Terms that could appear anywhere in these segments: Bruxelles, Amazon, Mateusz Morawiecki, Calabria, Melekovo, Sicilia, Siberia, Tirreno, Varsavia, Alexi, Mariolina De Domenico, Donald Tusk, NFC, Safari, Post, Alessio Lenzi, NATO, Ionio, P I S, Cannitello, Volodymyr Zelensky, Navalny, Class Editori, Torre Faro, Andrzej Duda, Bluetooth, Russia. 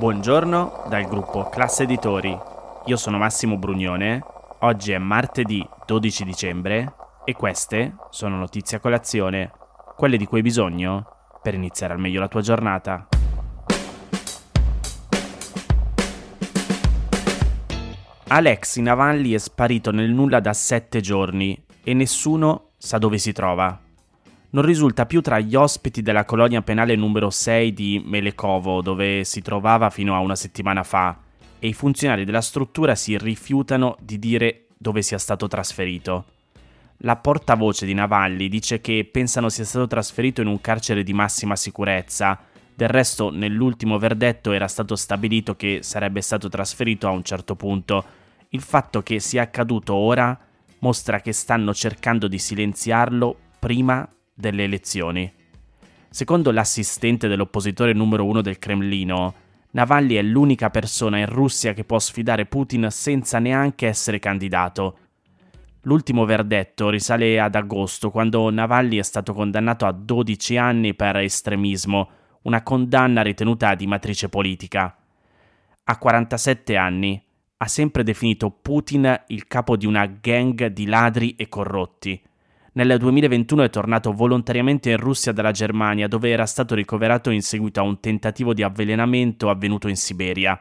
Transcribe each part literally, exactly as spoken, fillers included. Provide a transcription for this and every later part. Buongiorno dal gruppo Class Editori. Io sono Massimo Brugnone. Oggi è martedì dodici dicembre e queste sono notizie a colazione, quelle di cui hai bisogno per iniziare al meglio la tua giornata. Alexi Navalny è sparito nel nulla da sette giorni e nessuno sa dove si trova. Non risulta più tra gli ospiti della colonia penale numero sei di Melekovo, dove si trovava fino a una settimana fa, e i funzionari della struttura si rifiutano di dire dove sia stato trasferito. La portavoce di Navalny dice che pensano sia stato trasferito in un carcere di massima sicurezza. Del resto, nell'ultimo verdetto era stato stabilito che sarebbe stato trasferito a un certo punto. Il fatto che sia accaduto ora mostra che stanno cercando di silenziarlo prima delle elezioni. Secondo l'assistente dell'oppositore numero uno del Cremlino, Navalny è l'unica persona in Russia che può sfidare Putin senza neanche essere candidato. L'ultimo verdetto risale ad agosto, quando Navalny è stato condannato a dodici anni per estremismo, una condanna ritenuta di matrice politica. A quarantasette anni ha sempre definito Putin il capo di una gang di ladri e corrotti. Nel duemilaventuno è tornato volontariamente in Russia dalla Germania, dove era stato ricoverato in seguito a un tentativo di avvelenamento avvenuto in Siberia.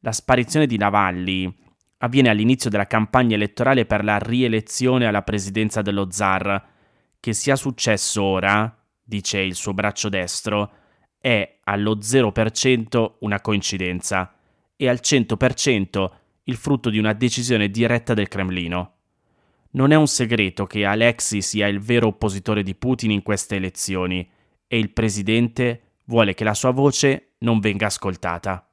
La sparizione di Navalny avviene all'inizio della campagna elettorale per la rielezione alla presidenza dello zar. Che sia successo ora, dice il suo braccio destro, è allo zero per cento una coincidenza e al cento per cento il frutto di una decisione diretta del Cremlino. Non è un segreto che Alexei sia il vero oppositore di Putin in queste elezioni e il presidente vuole che la sua voce non venga ascoltata.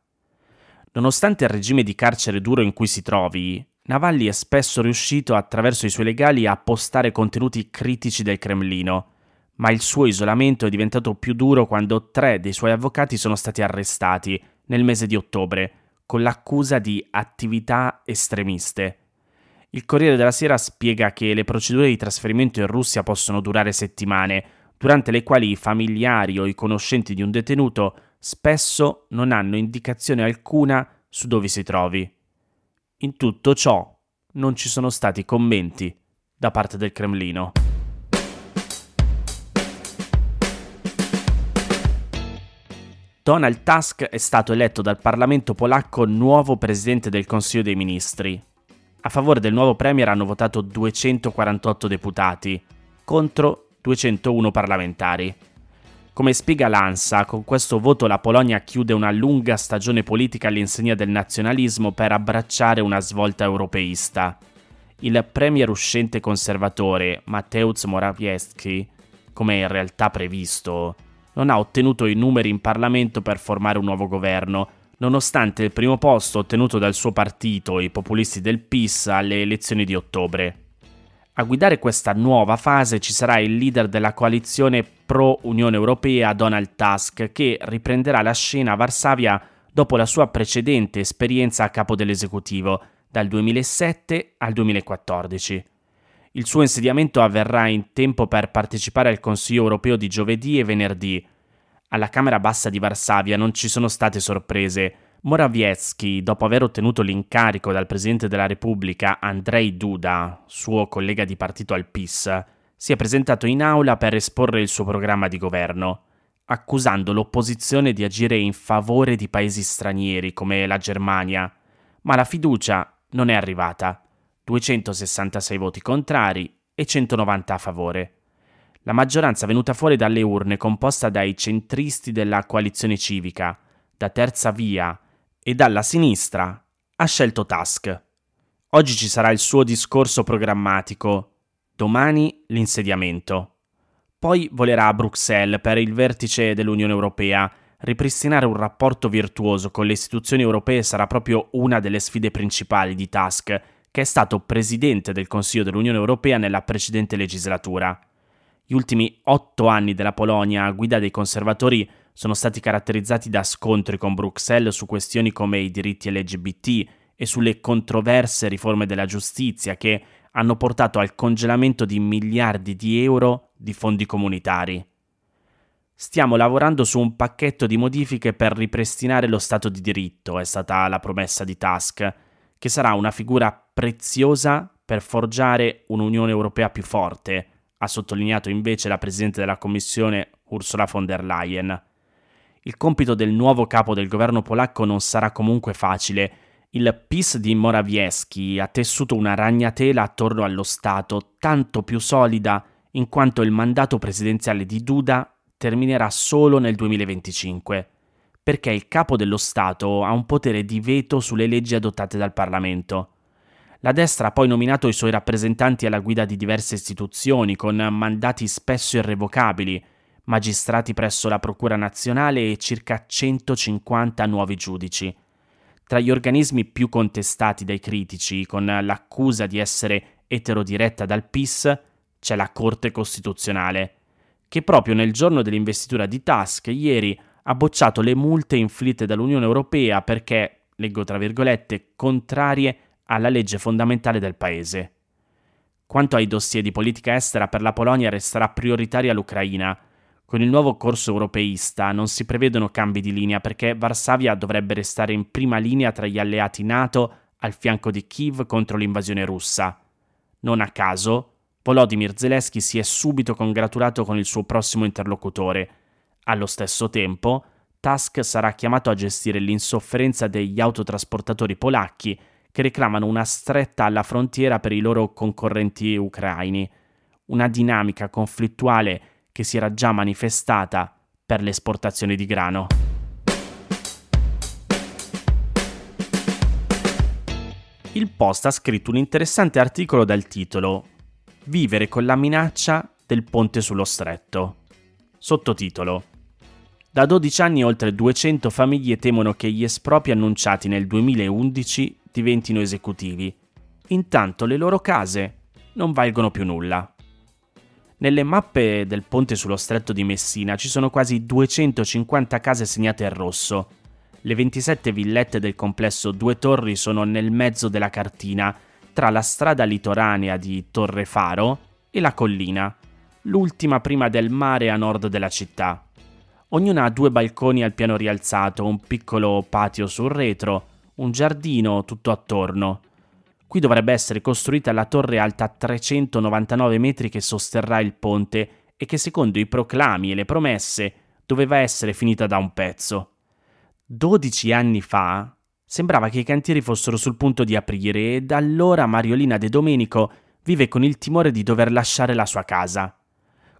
Nonostante il regime di carcere duro in cui si trovi, Navalny è spesso riuscito attraverso i suoi legali a postare contenuti critici del Cremlino, ma il suo isolamento è diventato più duro quando tre dei suoi avvocati sono stati arrestati nel mese di ottobre con l'accusa di attività estremiste. Il Corriere della Sera spiega che le procedure di trasferimento in Russia possono durare settimane, durante le quali i familiari o i conoscenti di un detenuto spesso non hanno indicazione alcuna su dove si trovi. In tutto ciò non ci sono stati commenti da parte del Cremlino. Donald Tusk è stato eletto dal Parlamento polacco nuovo presidente del Consiglio dei Ministri. A favore del nuovo premier hanno votato duecentoquarantotto deputati, contro duecentouno parlamentari. Come spiega l'ANSA, con questo voto la Polonia chiude una lunga stagione politica all'insegna del nazionalismo per abbracciare una svolta europeista. Il premier uscente conservatore, Mateusz Morawiecki, come in realtà previsto, non ha ottenuto i numeri in Parlamento per formare un nuovo governo, nonostante il primo posto ottenuto dal suo partito, i populisti del P I S, alle elezioni di ottobre. A guidare questa nuova fase ci sarà il leader della coalizione pro-Unione Europea, Donald Tusk, che riprenderà la scena a Varsavia dopo la sua precedente esperienza a capo dell'esecutivo, dal duemilasette al duemilaquattordici. Il suo insediamento avverrà in tempo per partecipare al Consiglio europeo di giovedì e venerdì. Alla Camera Bassa di Varsavia non ci sono state sorprese. Morawiecki, dopo aver ottenuto l'incarico dal Presidente della Repubblica Andrzej Duda, suo collega di partito al P I S, si è presentato in aula per esporre il suo programma di governo, accusando l'opposizione di agire in favore di paesi stranieri come la Germania, ma la fiducia non è arrivata. duecentosessantasei voti contrari e centonovanta a favore. La maggioranza venuta fuori dalle urne, composta dai centristi della coalizione civica, da Terza Via e dalla sinistra, ha scelto Tusk. Oggi ci sarà il suo discorso programmatico, domani l'insediamento. Poi volerà a Bruxelles per il vertice dell'Unione Europea. Ripristinare un rapporto virtuoso con le istituzioni europee sarà proprio una delle sfide principali di Tusk, che è stato presidente del Consiglio dell'Unione Europea nella precedente legislatura. Gli ultimi otto anni della Polonia a guida dei conservatori sono stati caratterizzati da scontri con Bruxelles su questioni come i diritti L G B T e sulle controverse riforme della giustizia che hanno portato al congelamento di miliardi di euro di fondi comunitari. Stiamo lavorando su un pacchetto di modifiche per ripristinare lo Stato di diritto, è stata la promessa di Tusk, che sarà una figura preziosa per forgiare un'Unione Europea più forte, ha sottolineato invece la Presidente della Commissione Ursula von der Leyen. Il compito del nuovo capo del governo polacco non sarà comunque facile. Il P I S di Morawiecki ha tessuto una ragnatela attorno allo Stato, tanto più solida in quanto il mandato presidenziale di Duda terminerà solo nel duemilaventicinque, perché il capo dello Stato ha un potere di veto sulle leggi adottate dal Parlamento. La destra ha poi nominato i suoi rappresentanti alla guida di diverse istituzioni, con mandati spesso irrevocabili, magistrati presso la Procura Nazionale e circa centocinquanta nuovi giudici. Tra gli organismi più contestati dai critici, con l'accusa di essere eterodiretta dal P I S, c'è la Corte Costituzionale, che proprio nel giorno dell'investitura di Tusk, ieri, ha bocciato le multe inflitte dall'Unione Europea perché, leggo tra virgolette, contrarie alla legge fondamentale del paese. Quanto ai dossier di politica estera, per la Polonia resterà prioritaria l'Ucraina. Con il nuovo corso europeista non si prevedono cambi di linea perché Varsavia dovrebbe restare in prima linea tra gli alleati NATO al fianco di Kiev contro l'invasione russa. Non a caso, Volodymyr Zelensky si è subito congratulato con il suo prossimo interlocutore. Allo stesso tempo, Tusk sarà chiamato a gestire l'insofferenza degli autotrasportatori polacchi che reclamano una stretta alla frontiera per i loro concorrenti ucraini, una dinamica conflittuale che si era già manifestata per l'esportazione di grano. Il Post ha scritto un interessante articolo dal titolo "Vivere con la minaccia del ponte sullo stretto". Sottotitolo: da dodici anni oltre duecento famiglie temono che gli espropri annunciati nel duemilaundici diventino esecutivi. Intanto le loro case non valgono più nulla. Nelle mappe del ponte sullo stretto di Messina ci sono quasi duecentocinquanta case segnate in rosso. Le ventisette villette del complesso Due Torri sono nel mezzo della cartina, tra la strada litoranea di Torre Faro e la collina, l'ultima prima del mare a nord della città. Ognuna ha due balconi al piano rialzato, un piccolo patio sul retro, un giardino tutto attorno. Qui dovrebbe essere costruita la torre alta trecentonovantanove metri che sosterrà il ponte e che, secondo i proclami e le promesse, doveva essere finita da un pezzo. dodici anni fa sembrava che i cantieri fossero sul punto di aprire e da allora Mariolina De Domenico vive con il timore di dover lasciare la sua casa.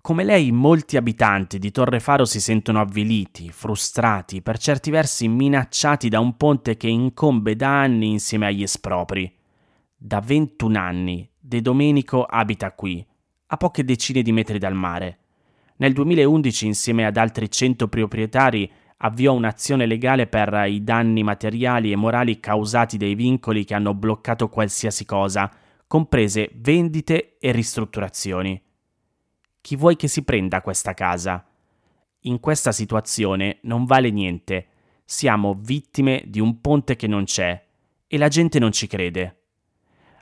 Come lei, molti abitanti di Torre Faro si sentono avviliti, frustrati, per certi versi minacciati da un ponte che incombe da anni insieme agli espropri. Da ventuno anni De Domenico abita qui, a poche decine di metri dal mare. Nel duemilaundici, insieme ad altri cento proprietari, avviò un'azione legale per i danni materiali e morali causati dai vincoli che hanno bloccato qualsiasi cosa, comprese vendite e ristrutturazioni. Chi vuoi che si prenda questa casa? In questa situazione non vale niente. Siamo vittime di un ponte che non c'è e la gente non ci crede.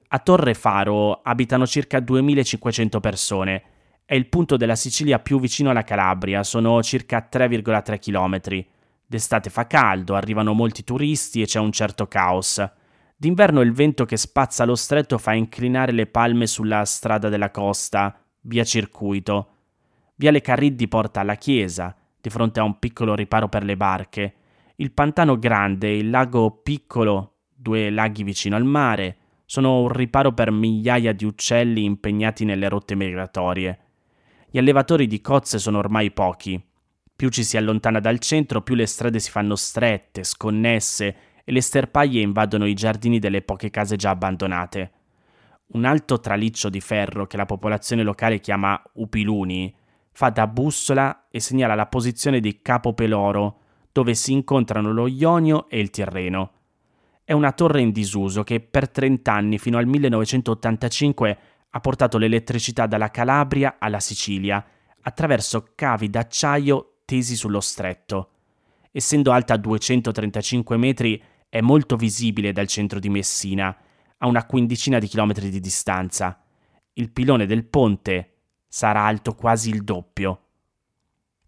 A Torre Faro abitano circa duemilacinquecento persone. È il punto della Sicilia più vicino alla Calabria, sono circa tre virgola tre chilometri. D'estate fa caldo, arrivano molti turisti e c'è un certo caos. D'inverno il vento che spazza lo stretto fa inclinare le palme sulla strada della costa, via Circuito. Viale Carriddi porta alla chiesa, di fronte a un piccolo riparo per le barche. Il Pantano Grande e il Lago Piccolo, due laghi vicino al mare, sono un riparo per migliaia di uccelli impegnati nelle rotte migratorie. Gli allevatori di cozze sono ormai pochi. Più ci si allontana dal centro, più le strade si fanno strette, sconnesse e le sterpaglie invadono i giardini delle poche case già abbandonate. Un alto traliccio di ferro che la popolazione locale chiama Upiluni fa da bussola e segnala la posizione di Capo Peloro, dove si incontrano lo Ionio e il Tirreno. È una torre in disuso che per trent'anni, fino al millenovecentottantacinque, ha portato l'elettricità dalla Calabria alla Sicilia, attraverso cavi d'acciaio tesi sullo stretto. Essendo alta duecentotrentacinque metri, è molto visibile dal centro di Messina, a una quindicina di chilometri di distanza. Il pilone del ponte sarà alto quasi il doppio.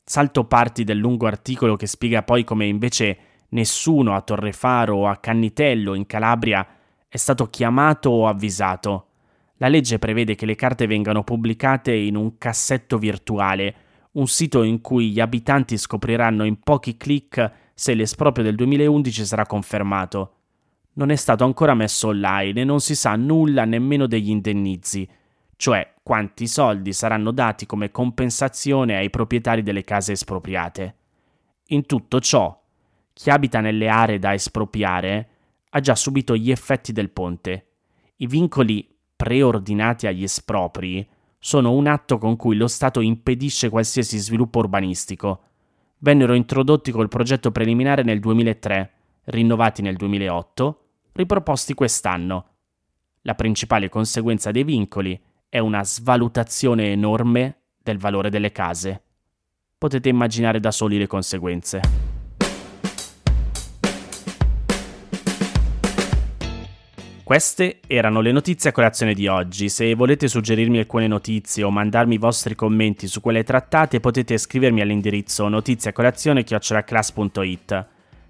Salto parti del lungo articolo che spiega poi come invece nessuno a Torre Faro o a Cannitello in Calabria è stato chiamato o avvisato. La legge prevede che le carte vengano pubblicate in un cassetto virtuale, un sito in cui gli abitanti scopriranno in pochi clic se l'esproprio del duemilaundici sarà confermato. Non è stato ancora messo online e non si sa nulla nemmeno degli indennizi, cioè quanti soldi saranno dati come compensazione ai proprietari delle case espropriate. In tutto ciò, chi abita nelle aree da espropriare ha già subito gli effetti del ponte. I vincoli preordinati agli espropri sono un atto con cui lo Stato impedisce qualsiasi sviluppo urbanistico. Vennero introdotti col progetto preliminare nel duemilatré, rinnovati nel duemilaotto, riproposti quest'anno. La principale conseguenza dei vincoli è una svalutazione enorme del valore delle case. Potete immaginare da soli le conseguenze. Queste erano le notizie a colazione di oggi. Se volete suggerirmi alcune notizie o mandarmi i vostri commenti su quelle trattate, potete scrivermi all'indirizzo notizie a colazione chiocciola class punto it.